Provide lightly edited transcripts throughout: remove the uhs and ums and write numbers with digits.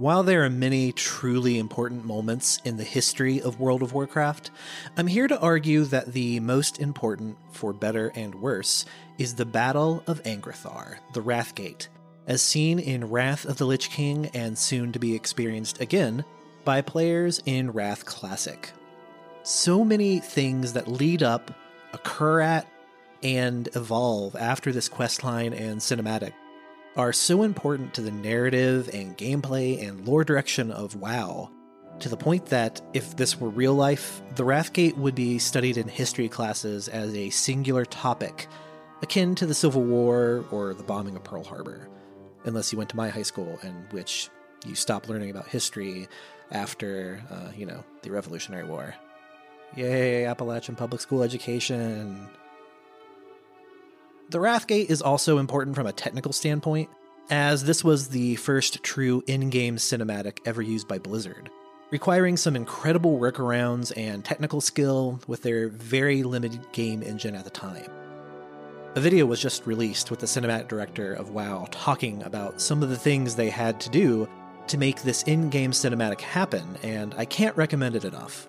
While there are many truly important moments in the history of World of Warcraft, I'm here to argue that the most important, for better and worse, is the Battle of Angrathar, the Wrathgate, as seen in Wrath of the Lich King and soon to be experienced again by players in Wrath Classic. So many things that lead up, occur at, and evolve after this questline and cinematic are so important to the narrative and gameplay and lore direction of WoW, to the point that if this were real life, the Wrathgate would be studied in history classes as a singular topic, akin to the Civil War or the bombing of Pearl Harbor, unless you went to my high school, in which you stopped learning about history after, the Revolutionary War. Yay, Appalachian public school education! The Wrathgate is also important from a technical standpoint, as this was the first true in-game cinematic ever used by Blizzard, requiring some incredible workarounds and technical skill with their very limited game engine at the time. A video was just released with the cinematic director of WoW talking about some of the things they had to do to make this in-game cinematic happen, and I can't recommend it enough.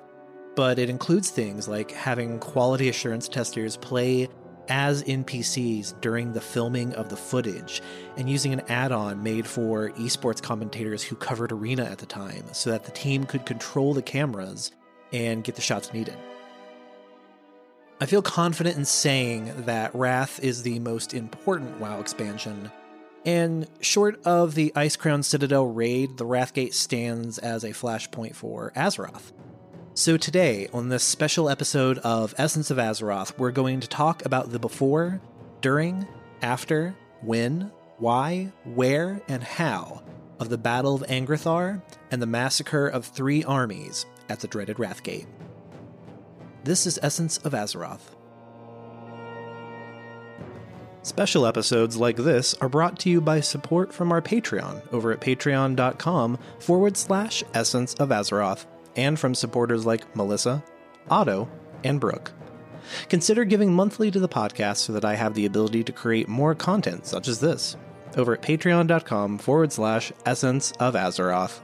But it includes things like having quality assurance testers play as NPCs during the filming of the footage, and using an add-on made for esports commentators who covered Arena at the time so that the team could control the cameras and get the shots needed. I feel confident in saying that Wrath is the most important WoW expansion, and short of the Icecrown Citadel raid, the Wrathgate stands as a flashpoint for Azeroth. So today, on this special episode of Essence of Azeroth, we're going to talk about the before, during, after, when, why, where, and how of the Battle of Angrathar and the massacre of three armies at the dreaded Wrathgate. This is Essence of Azeroth. Special episodes like this are brought to you by support from our Patreon over at patreon.com/Essence of Azeroth. and from supporters like Melissa, Otto, and Brooke. Consider giving monthly to the podcast so that I have the ability to create more content such as this over at patreon.com/Essence of Azeroth.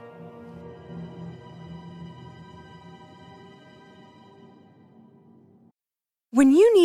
When you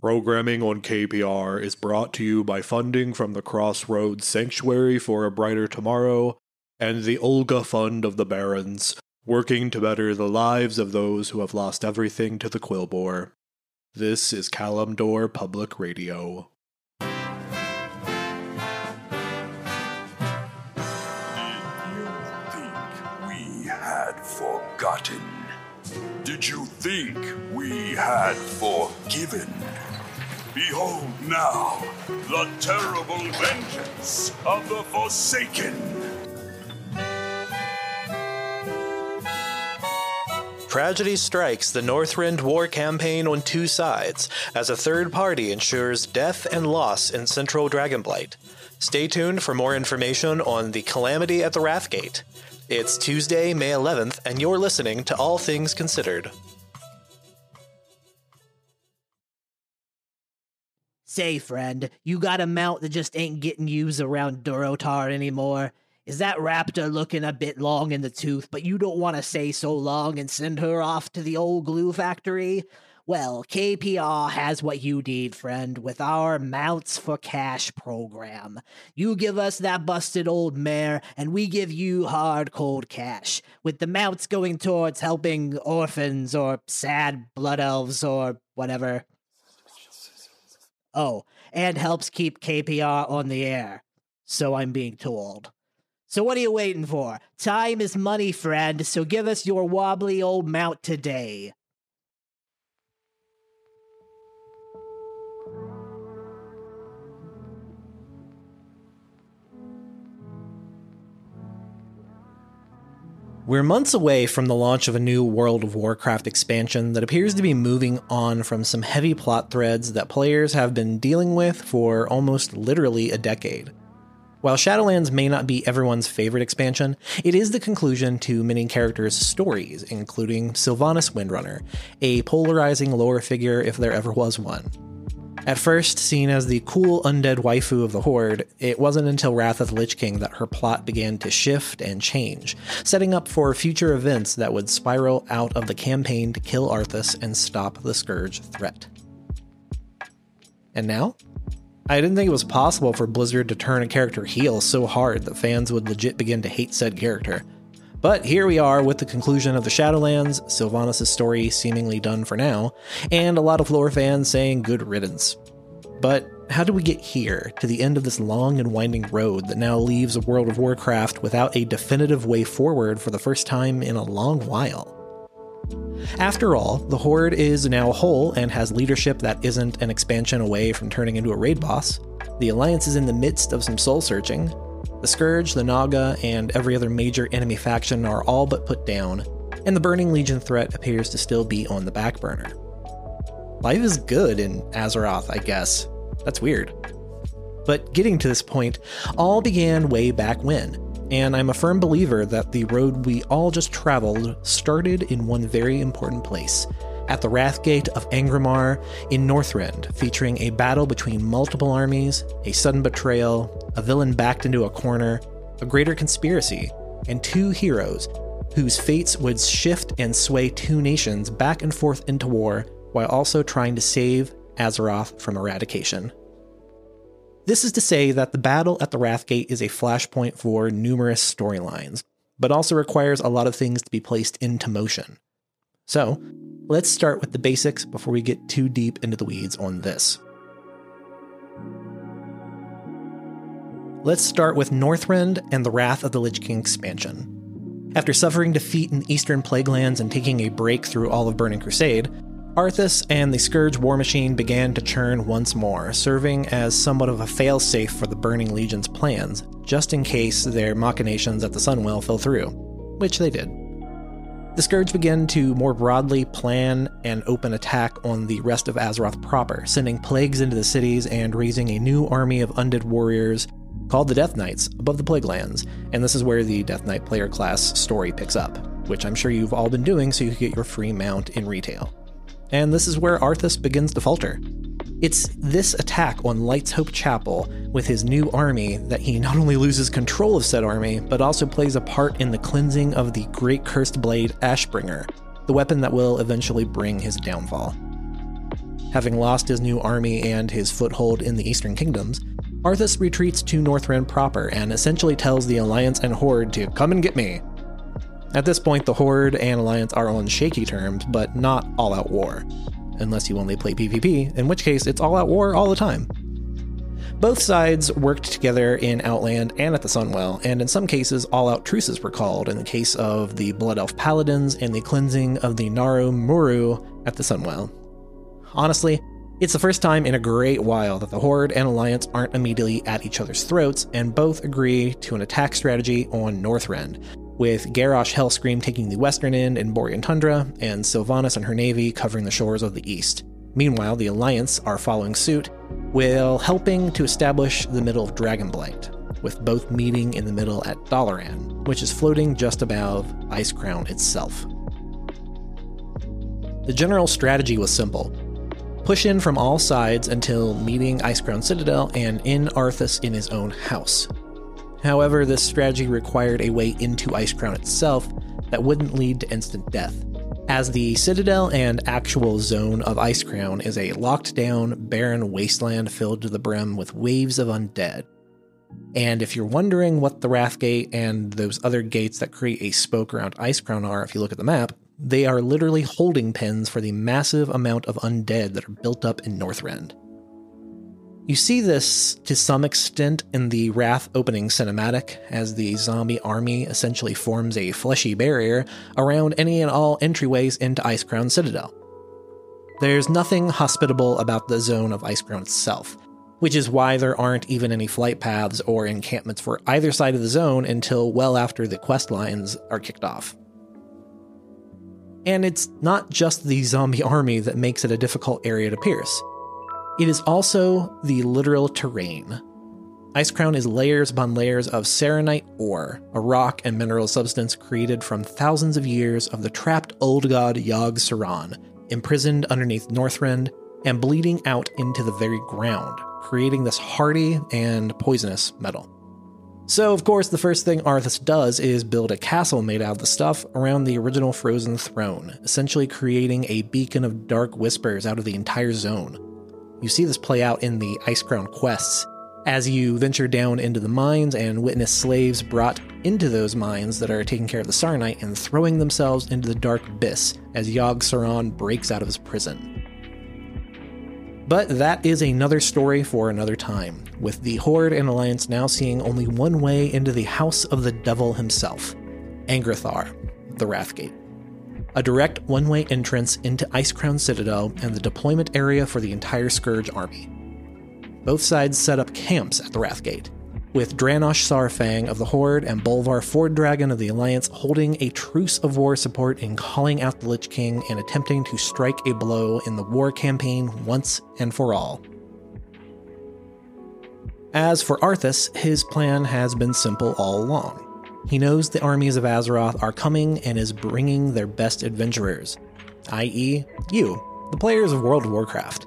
Programming on KPR is brought to you by funding from the Crossroads Sanctuary for a Brighter Tomorrow and the Olga Fund of the Barons, working to better the lives of those who have lost everything to the Quillbore. This is Kalimdor Public Radio. Forgotten. Did you think we had forgiven? Behold now, the terrible vengeance of the Forsaken! Tragedy strikes the Northrend war campaign on two sides, as a third party ensures death and loss in central Dragonblight. Stay tuned for more information on the calamity at the Wrathgate. It's Tuesday, May 11th, and you're listening to All Things Considered. Say, friend, you got a mount that just ain't getting used around Durotar anymore? Is that raptor looking a bit long in the tooth, but you don't want to say so long and send her off to the old glue factory? Well, KPR has what you need, friend, with our Mounts for Cash program. You give us that busted old mare, and we give you hard, cold cash, with the mounts going towards helping orphans or sad blood elves or whatever. Oh, and helps keep KPR on the air. So I'm being told. So what are you waiting for? Time is money, friend, so give us your wobbly old mount today. We're months away from the launch of a new World of Warcraft expansion that appears to be moving on from some heavy plot threads that players have been dealing with for almost literally a decade. While Shadowlands may not be everyone's favorite expansion, it is the conclusion to many characters' stories, including Sylvanas Windrunner, a polarizing lore figure if there ever was one. At first seen as the cool undead waifu of the Horde, it wasn't until Wrath of the Lich King that her plot began to shift and change, setting up for future events that would spiral out of the campaign to kill Arthas and stop the Scourge threat. And now? I didn't think it was possible for Blizzard to turn a character heel so hard that fans would legit begin to hate said character. But here we are with the conclusion of the Shadowlands, Sylvanas' story seemingly done for now, and a lot of lore fans saying good riddance. But how did we get here, to the end of this long and winding road that now leaves World of Warcraft without a definitive way forward for the first time in a long while? After all, the Horde is now whole and has leadership that isn't an expansion away from turning into a raid boss. The Alliance is in the midst of some soul-searching. The Scourge, the Naga, and every other major enemy faction are all but put down, and the Burning Legion threat appears to still be on the back burner. Life is good in Azeroth, I guess. That's weird. But getting to this point all began way back when. And I'm a firm believer that the road we all just traveled started in one very important place, at the Wrathgate of Angramar in Northrend, featuring a battle between multiple armies, a sudden betrayal, a villain backed into a corner, a greater conspiracy, and two heroes whose fates would shift and sway two nations back and forth into war while also trying to save Azeroth from eradication. This is to say that the battle at the Wrathgate is a flashpoint for numerous storylines, but also requires a lot of things to be placed into motion. So, let's start with the basics before we get too deep into the weeds on this. Let's start with Northrend and the Wrath of the Lich King expansion. After suffering defeat in the Eastern Plaguelands and taking a break through all of Burning Crusade, Arthas and the Scourge war machine began to churn once more, serving as somewhat of a failsafe for the Burning Legion's plans, just in case their machinations at the Sunwell fell through, which they did. The Scourge began to more broadly plan an open attack on the rest of Azeroth proper, sending plagues into the cities and raising a new army of undead warriors called the Death Knights above the Plaguelands, and this is where the Death Knight player class story picks up, which I'm sure you've all been doing so you can get your free mount in retail. And this is where Arthas begins to falter. It's this attack on Light's Hope Chapel with his new army that he not only loses control of said army, but also plays a part in the cleansing of the Great Cursed Blade Ashbringer, the weapon that will eventually bring his downfall. Having lost his new army and his foothold in the Eastern Kingdoms, Arthas retreats to Northrend proper and essentially tells the Alliance and Horde to come and get me. At this point, the Horde and Alliance are on shaky terms, but not all-out war. Unless you only play PvP, in which case it's all-out war all the time. Both sides worked together in Outland and at the Sunwell, and in some cases all-out truces were called, in the case of the Blood Elf Paladins and the cleansing of the Naru Muru at the Sunwell. Honestly, it's the first time in a great while that the Horde and Alliance aren't immediately at each other's throats, and both agree to an attack strategy on Northrend, with Garrosh Hellscream taking the western end in Borean Tundra, and Sylvanas and her navy covering the shores of the east. Meanwhile, the Alliance are following suit, while helping to establish the middle of Dragonblight, with both meeting in the middle at Dalaran, which is floating just above Icecrown itself. The general strategy was simple. Push in from all sides until meeting Icecrown Citadel and in Arthas in his own house. However, this strategy required a way into Icecrown itself that wouldn't lead to instant death, as the Citadel and actual zone of Icecrown is a locked-down, barren wasteland filled to the brim with waves of undead. And if you're wondering what the Wrathgate and those other gates that create a spoke around Icecrown are if you look at the map, they are literally holding pens for the massive amount of undead that are built up in Northrend. You see this to some extent in the Wrath opening cinematic, as the zombie army essentially forms a fleshy barrier around any and all entryways into Icecrown Citadel. There's nothing hospitable about the zone of Icecrown itself, which is why there aren't even any flight paths or encampments for either side of the zone until well after the quest lines are kicked off, And it's not just the zombie army that makes it a difficult area to pierce. It is also the literal terrain. Icecrown is layers upon layers of Serenite ore, a rock and mineral substance created from thousands of years of the trapped old god Yogg-Saron, imprisoned underneath Northrend and bleeding out into the very ground, creating this hardy and poisonous metal. So, of course, the first thing Arthas does is build a castle made out of the stuff around the original Frozen Throne, essentially creating a beacon of dark whispers out of the entire zone. You see this play out in the Icecrown quests, as you venture down into the mines and witness slaves brought into those mines that are taking care of the Sarnite and throwing themselves into the dark abyss as Yogg-Saron breaks out of his prison. But that is another story for another time, with the Horde and Alliance now seeing only one way into the House of the Devil himself, Angrathar, the Wrathgate. A direct one-way entrance into Icecrown Citadel and the deployment area for the entire Scourge army. Both sides set up camps at the Wrathgate, with Dranosh Saurfang of the Horde and Bolvar Fordragon of the Alliance holding a truce of war support and calling out the Lich King and attempting to strike a blow in the war campaign once and for all. As for Arthas, his plan has been simple all along. He knows the armies of Azeroth are coming and is bringing their best adventurers, i.e. you, the players of World of Warcraft.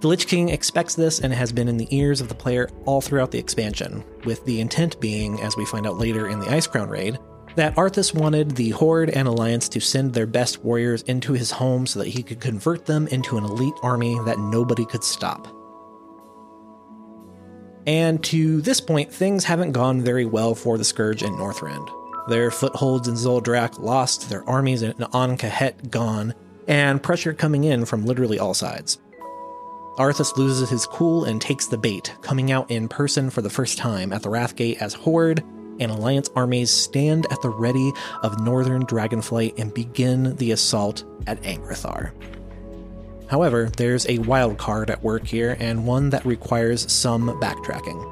The Lich King expects this and has been in the ears of the player all throughout the expansion, with the intent being, as we find out later in the Icecrown raid, that Arthas wanted the Horde and Alliance to send their best warriors into his home so that he could convert them into an elite army that nobody could stop. And to this point, things haven't gone very well for the Scourge in Northrend. Their footholds in Zoldrak lost, their armies in Ankahet gone, and pressure coming in from literally all sides. Arthas loses his cool and takes the bait, coming out in person for the first time at the Wrathgate as Horde and Alliance armies stand at the ready of Northern Dragonflight and begin the assault at Angrathar. However, there's a wild card at work here, and one that requires some backtracking.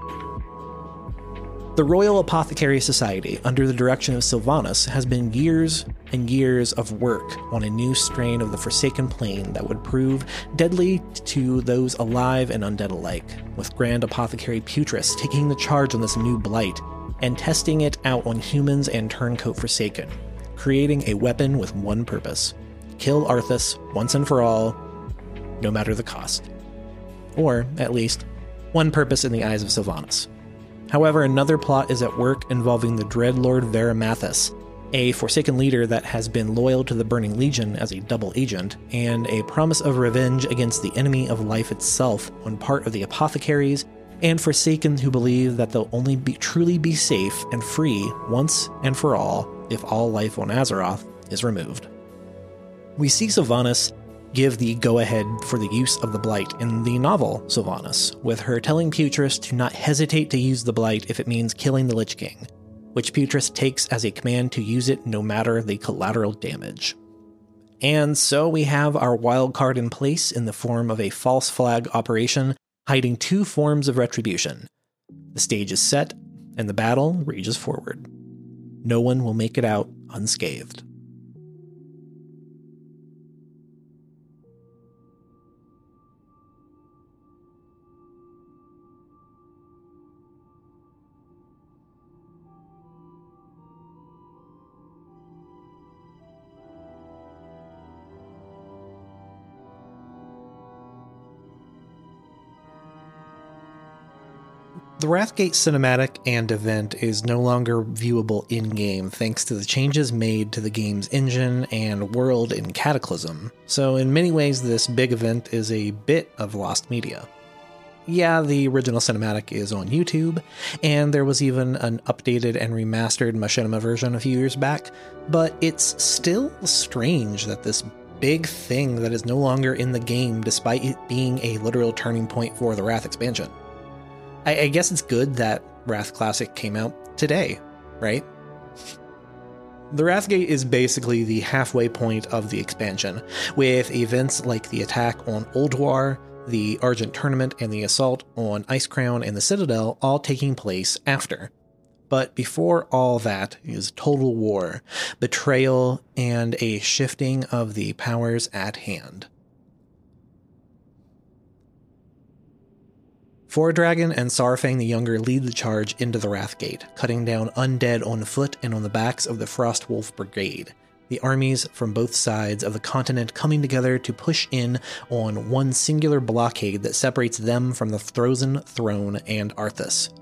The Royal Apothecary Society, under the direction of Sylvanas, has been years and years of work on a new strain of the Forsaken Plane that would prove deadly to those alive and undead alike, with Grand Apothecary Putress taking the charge on this new blight and testing it out on humans and Turncoat Forsaken, creating a weapon with one purpose: kill Arthas once and for all, no matter the cost. Or, at least, one purpose in the eyes of Sylvanas. However, another plot is at work involving the Dreadlord Varimathras, a Forsaken leader that has been loyal to the Burning Legion as a double agent, and a promise of revenge against the enemy of life itself on part of the Apothecaries and Forsaken who believe that they'll only truly be safe and free once and for all if all life on Azeroth is removed. We see Sylvanas give the go-ahead for the use of the Blight in the novel Sylvanas, with her telling Putress to not hesitate to use the Blight if it means killing the Lich King, which Putress takes as a command to use it no matter the collateral damage. And so we have our wild card in place in the form of a false flag operation hiding two forms of retribution. The stage is set, and the battle rages forward. No one will make it out unscathed. The Wrathgate cinematic and event is no longer viewable in-game thanks to the changes made to the game's engine and world in Cataclysm, so in many ways this big event is a bit of lost media. Yeah, the original cinematic is on YouTube, and there was even an updated and remastered Machinima version a few years back, but it's still strange that this big thing that is no longer in the game despite it being a literal turning point for the Wrath expansion. I guess it's good that Wrath Classic came out today, right? The Wrathgate is basically the halfway point of the expansion, with events like the attack on Oldwar, the Argent Tournament, and the assault on Icecrown and the Citadel all taking place after. But before all that is total war, betrayal, and a shifting of the powers at hand. Fordragon and Saurfang the Younger lead the charge into the Wrathgate, cutting down undead on foot and on the backs of the Frostwolf Brigade, the armies from both sides of the continent coming together to push in on one singular blockade that separates them from the Frozen Throne and Arthas.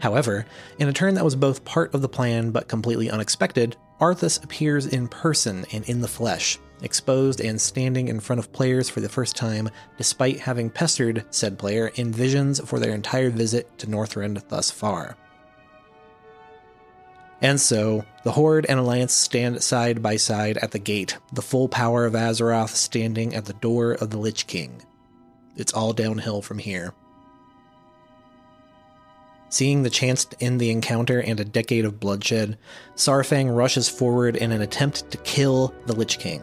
However, in a turn that was both part of the plan but completely unexpected, Arthas appears in person and in the flesh, exposed and standing in front of players for the first time, despite having pestered said player in visions for their entire visit to Northrend thus far. And so, the Horde and Alliance stand side by side at the gate, the full power of Azeroth standing at the door of the Lich King. It's all downhill from here. Seeing the chance to end the encounter and a decade of bloodshed, Saurfang rushes forward in an attempt to kill the Lich King.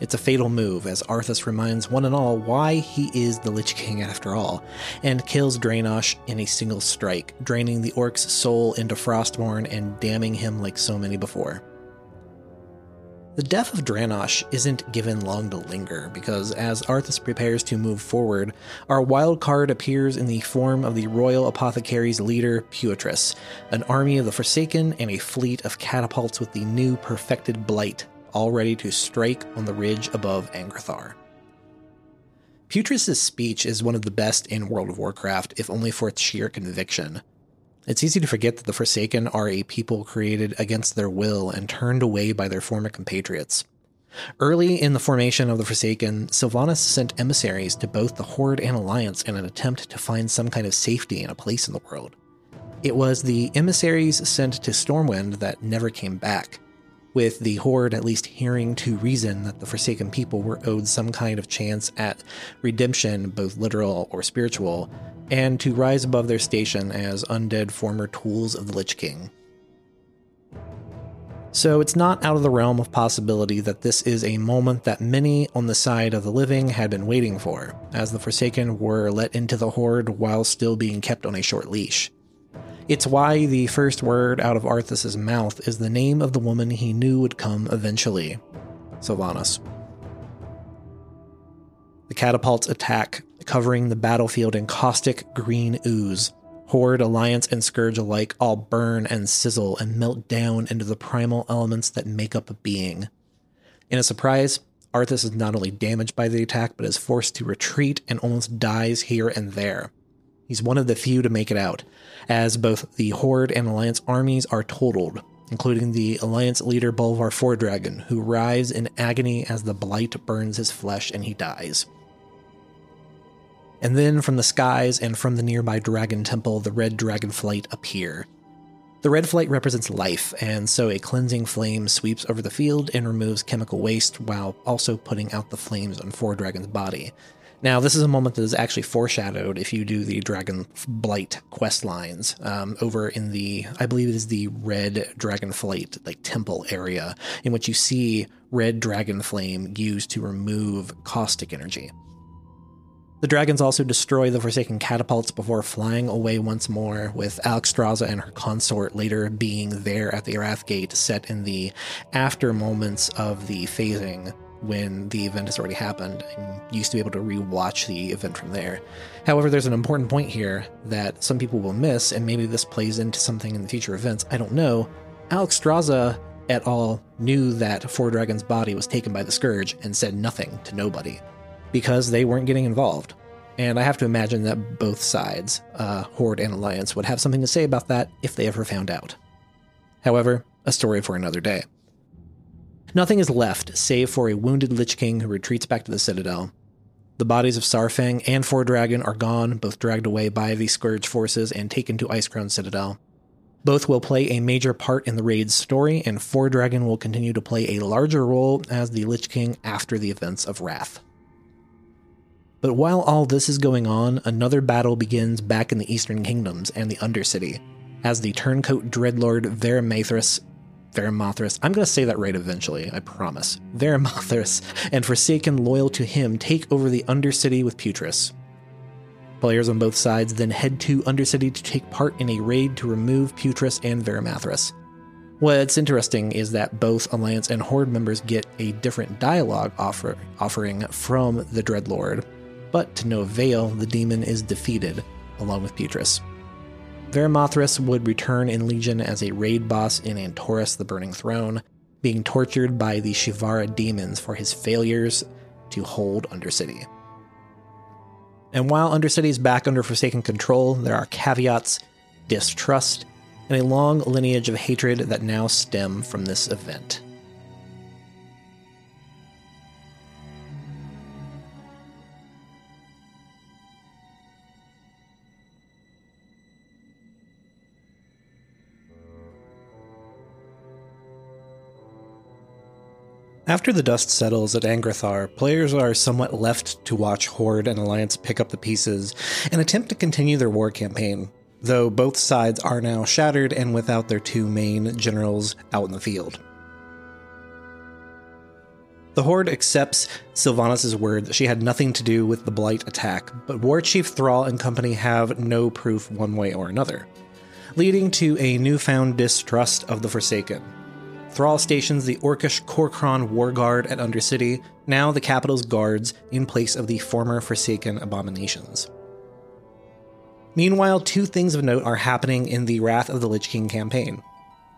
It's a fatal move, as Arthas reminds one and all why he is the Lich King after all, and kills Dranosh in a single strike, draining the orc's soul into Frostborn and damning him like so many before. The death of Dranosh isn't given long to linger, because as Arthas prepares to move forward, our wild card appears in the form of the Royal Apothecary's leader, Putress, an army of the Forsaken and a fleet of catapults with the new perfected Blight, all ready to strike on the ridge above Angrathar. Putress's speech is one of the best in World of Warcraft, if only for its sheer conviction. It's easy to forget that the Forsaken are a people created against their will and turned away by their former compatriots. Early in the formation of the Forsaken, Sylvanas sent emissaries to both the Horde and Alliance in an attempt to find some kind of safety and a place in the world. It was the emissaries sent to Stormwind that never came back, with the Horde at least hearing to reason that the Forsaken people were owed some kind of chance at redemption, both literal or spiritual, and to rise above their station as undead former tools of the Lich King. So it's not out of the realm of possibility that this is a moment that many on the side of the living had been waiting for, as the Forsaken were let into the Horde while still being kept on a short leash. It's why the first word out of Arthas' mouth is the name of the woman he knew would come eventually, Sylvanas. The catapults attack, covering the battlefield in caustic green ooze. Horde, Alliance, and Scourge alike all burn and sizzle and melt down into the primal elements that make up a being. In a surprise, Arthas is not only damaged by the attack, but is forced to retreat and almost dies here and there. He's one of the few to make it out, as both the Horde and Alliance armies are totaled, including the Alliance leader Bolvar Fordragon, who writhes in agony as the Blight burns his flesh and he dies. And then from the skies and from the nearby Dragon Temple, the Red Dragonflight appear. The Red Flight represents life, and so a cleansing flame sweeps over the field and removes chemical waste while also putting out the flames on Fordragon's body. Now, this is a moment that is actually foreshadowed if you do the Dragonblight quest lines over in the, I believe it is the Red Dragonflight temple area, in which you see Red Dragon Flame used to remove caustic energy. The dragons also destroy the Forsaken catapults before flying away once more, with Alexstrasza and her consort later being there at the Wrathgate, set in the after moments of the phasing, when the event has already happened, and you used to be able to re-watch the event from there. However, there's an important point here that some people will miss, and maybe this plays into something in the future events, I don't know. Alexstrasza et al. Knew that Fordragon's body was taken by the Scourge and said nothing to nobody, because they weren't getting involved. And I have to imagine that both sides, Horde and Alliance, would have something to say about that if they ever found out. However, a story for another day. Nothing is left, save for a wounded Lich King who retreats back to the Citadel. The bodies of Saurfang and Fordragon are gone, both dragged away by the Scourge forces and taken to Icecrown Citadel. Both will play a major part in the raid's story, and Fordragon will continue to play a larger role as the Lich King after the events of Wrath. But while all this is going on, another battle begins back in the Eastern Kingdoms and the Undercity, as the turncoat dreadlord Varimathras, I'm going to say that right eventually, I promise. Varimathras and Forsaken loyal to him take over the Undercity with Putress. Players on both sides then head to Undercity to take part in a raid to remove Putress and Varimathras. What's interesting is that both Alliance and Horde members get a different dialogue offering from the Dreadlord, but to no avail, the demon is defeated, along with Putress. Varimathras would return in Legion as a raid boss in Antorus, the Burning Throne, being tortured by the Shivara demons for his failures to hold Undercity. And while Undercity is back under Forsaken control, there are caveats, distrust, and a long lineage of hatred that now stem from this event. After the dust settles at Angrathar, players are somewhat left to watch Horde and Alliance pick up the pieces and attempt to continue their war campaign, though both sides are now shattered and without their two main generals out in the field. The Horde accepts Sylvanas' word that she had nothing to do with the Blight attack, but Warchief Thrall and company have no proof one way or another, leading to a newfound distrust of the Forsaken. Thrall stations the Orcish Corcron War Guard at Undercity, now the capital's guards, in place of the former Forsaken abominations. Meanwhile, two things of note are happening in the Wrath of the Lich King campaign.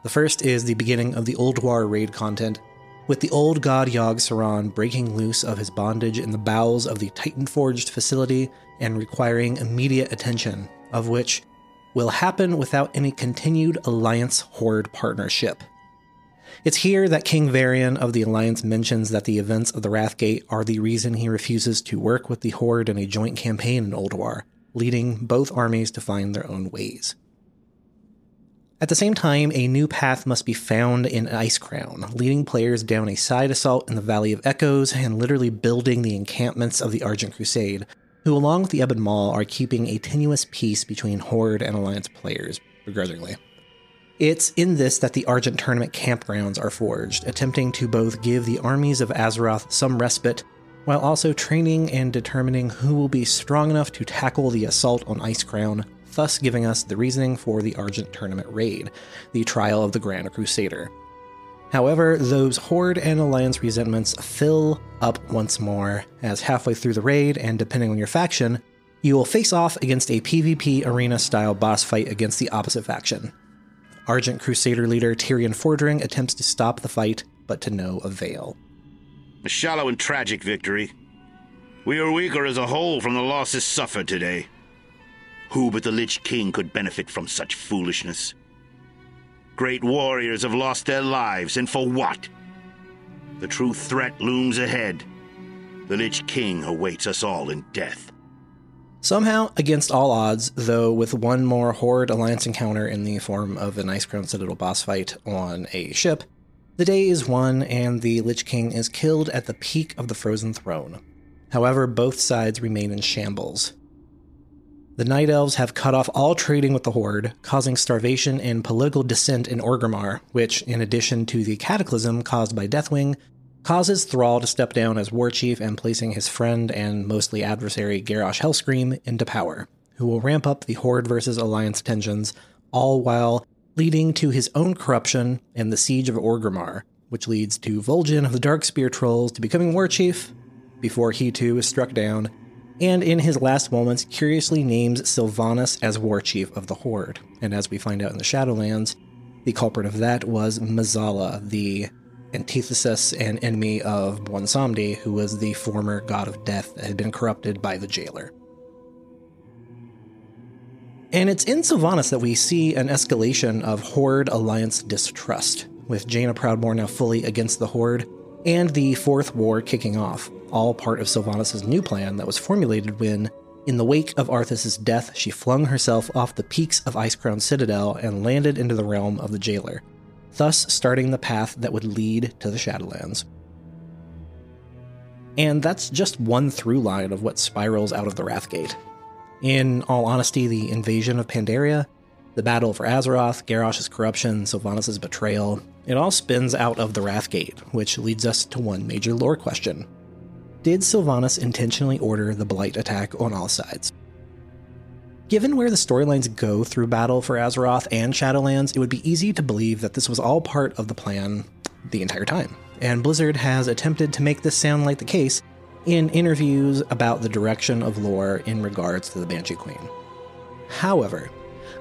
The first is the beginning of the Old War raid content, with the old god Yogg-Saron breaking loose of his bondage in the bowels of the Titanforged facility and requiring immediate attention, of which will happen without any continued Alliance-Horde partnership. It's here that King Varian of the Alliance mentions that the events of the Wrathgate are the reason he refuses to work with the Horde in a joint campaign in Oldwar, leading both armies to find their own ways. At the same time, a new path must be found in Icecrown, leading players down a side assault in the Valley of Echoes and literally building the encampments of the Argent Crusade, who along with the Ebon Maw are keeping a tenuous peace between Horde and Alliance players, begrudgingly. It's in this that the Argent Tournament campgrounds are forged, attempting to both give the armies of Azeroth some respite, while also training and determining who will be strong enough to tackle the assault on Icecrown, thus giving us the reasoning for the Argent Tournament raid, the trial of the Grand Crusader. However, those Horde and Alliance resentments fill up once more, as halfway through the raid, and depending on your faction, you will face off against a PvP arena-style boss fight against the opposite faction. Argent Crusader leader Tyrion Fordring attempts to stop the fight, but to no avail. A shallow and tragic victory. We are weaker as a whole from the losses suffered today. Who but the Lich King could benefit from such foolishness? Great warriors have lost their lives, and for what? The true threat looms ahead. The Lich King awaits us all in death. Somehow, against all odds, though with one more Horde Alliance encounter in the form of an Icecrown Citadel boss fight on a ship, the day is won and the Lich King is killed at the peak of the Frozen Throne. However, both sides remain in shambles. The Night Elves have cut off all trading with the Horde, causing starvation and political dissent in Orgrimmar, which, in addition to the cataclysm caused by Deathwing, causes Thrall to step down as Warchief and placing his friend and mostly adversary Garrosh Hellscream into power, who will ramp up the Horde versus Alliance tensions, all while leading to his own corruption and the Siege of Orgrimmar, which leads to Vol'jin of the Darkspear Trolls to becoming Warchief, before he too is struck down, and in his last moments curiously names Sylvanas as Warchief of the Horde, and as we find out in the Shadowlands, the culprit of that was Mazala, the antithesis and enemy of Bwansamdi, who was the former god of death that had been corrupted by the jailer. And it's in Sylvanas that we see an escalation of Horde-Alliance distrust, with Jaina Proudmoore now fully against the Horde, and the Fourth War kicking off, all part of Sylvanas' new plan that was formulated when, in the wake of Arthas' death, she flung herself off the peaks of Icecrown Citadel and landed into the realm of the jailer, thus starting the path that would lead to the Shadowlands. And that's just one through line of what spirals out of the Wrathgate. In all honesty, the invasion of Pandaria, the battle for Azeroth, Garrosh's corruption, Sylvanas' betrayal, it all spins out of the Wrathgate, which leads us to one major lore question. Did Sylvanas intentionally order the Blight attack on all sides? Given where the storylines go through Battle for Azeroth and Shadowlands, it would be easy to believe that this was all part of the plan the entire time. And Blizzard has attempted to make this sound like the case in interviews about the direction of lore in regards to the Banshee Queen. However,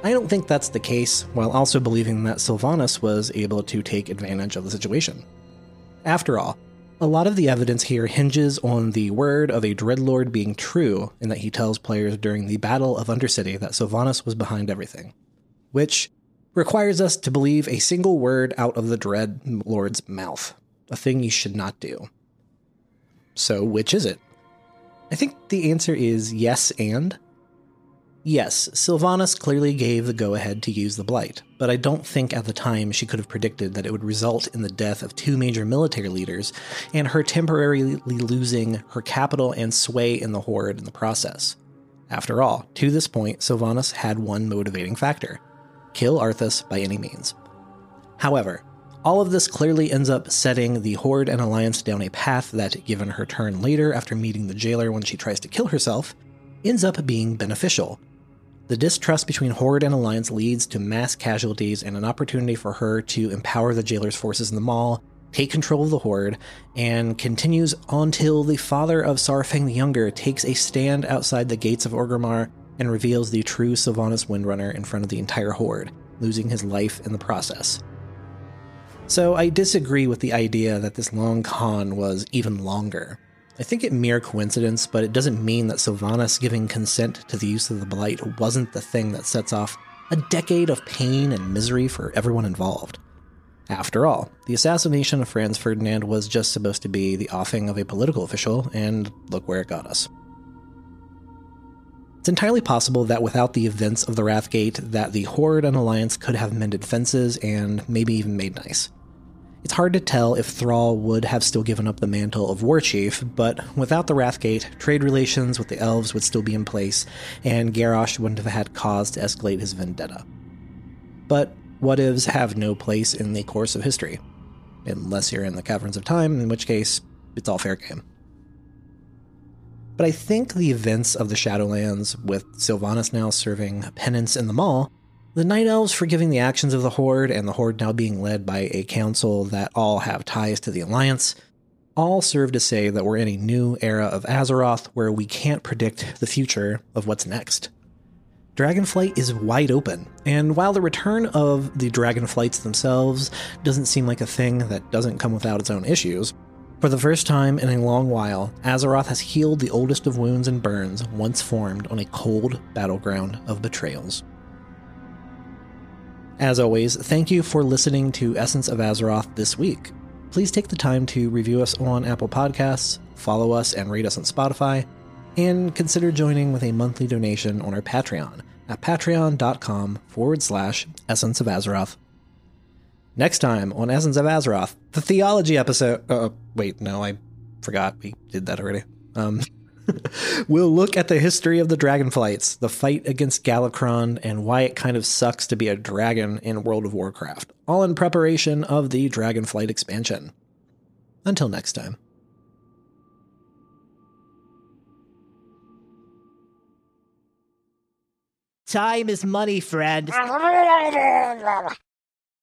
I don't think that's the case, while also believing that Sylvanas was able to take advantage of the situation. After all, a lot of the evidence here hinges on the word of a Dreadlord being true, in that he tells players during the Battle of Undercity that Sylvanas was behind everything, which requires us to believe a single word out of the Dreadlord's mouth, a thing you should not do. So, which is it? I think the answer is yes and. Yes, Sylvanas clearly gave the go-ahead to use the Blight, but I don't think at the time she could have predicted that it would result in the death of two major military leaders and her temporarily losing her capital and sway in the Horde in the process. After all, to this point, Sylvanas had one motivating factor: kill Arthas by any means. However, all of this clearly ends up setting the Horde and Alliance down a path that, given her turn later after meeting the Jailer when she tries to kill herself, ends up being beneficial. The distrust between Horde and Alliance leads to mass casualties and an opportunity for her to empower the Jailer's forces in the Mall, take control of the Horde, and continues until the father of Saurfang the Younger takes a stand outside the gates of Orgrimmar and reveals the true Sylvanas Windrunner in front of the entire Horde, losing his life in the process. So I disagree with the idea that this long con was even longer. I think it mere coincidence, but it doesn't mean that Sylvanas giving consent to the use of the Blight wasn't the thing that sets off a decade of pain and misery for everyone involved. After all, the assassination of Franz Ferdinand was just supposed to be the offing of a political official, and look where it got us. It's entirely possible that without the events of the Wrathgate, that the Horde and Alliance could have mended fences and maybe even made nice. It's hard to tell if Thrall would have still given up the mantle of Warchief, but without the Wrathgate, trade relations with the Elves would still be in place, and Garrosh wouldn't have had cause to escalate his vendetta. But what-ifs have no place in the course of history, unless you're in the Caverns of Time, in which case, it's all fair game. But I think the events of the Shadowlands, with Sylvanas now serving penance in the Mall, the Night Elves forgiving the actions of the Horde, and the Horde now being led by a council that all have ties to the Alliance, all serve to say that we're in a new era of Azeroth where we can't predict the future of what's next. Dragonflight is wide open, and while the return of the Dragonflights themselves doesn't seem like a thing that doesn't come without its own issues, for the first time in a long while, Azeroth has healed the oldest of wounds and burns once formed on a cold battleground of betrayals. As always, thank you for listening to Essence of Azeroth this week. Please take the time to review us on Apple Podcasts, follow us and rate us on Spotify, and consider joining with a monthly donation on our Patreon at patreon.com/Essence of Azeroth. Next time on Essence of Azeroth, the theology episode... wait, no, I forgot. We did that already. We'll look at the history of the Dragonflights, the fight against Galakrond, and why it kind of sucks to be a dragon in World of Warcraft, all in preparation of the Dragonflight expansion. Until next time. Time is money, friend.